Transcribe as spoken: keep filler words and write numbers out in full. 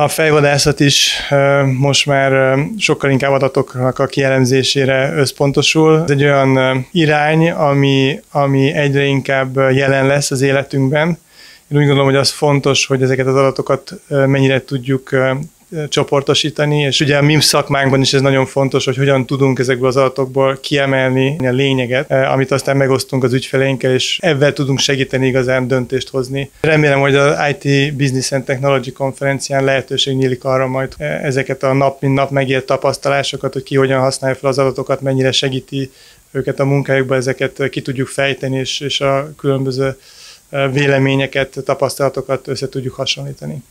A fejvadászat is most már sokkal inkább adatoknak a kielemzésére összpontosul. Ez egy olyan irány, ami, ami egyre inkább jelen lesz az életünkben. Én úgy gondolom, hogy az fontos, hogy ezeket az adatokat mennyire tudjuk csoportosítani, és ugye a MIM szakmánkban is ez nagyon fontos, hogy hogyan tudunk ezekből az adatokból kiemelni a lényeget, amit aztán megosztunk az ügyfeleinkkel, és ebben tudunk segíteni igazán döntést hozni. Remélem, hogy az I T Business and Technology konferencián lehetőség nyílik arra majd ezeket a nap mint nap megélt tapasztalásokat, hogy ki hogyan használja fel az adatokat, mennyire segíti őket a munkájukba, ezeket ki tudjuk fejteni, és, és a különböző véleményeket, tapasztalatokat össze tudjuk hasonlítani.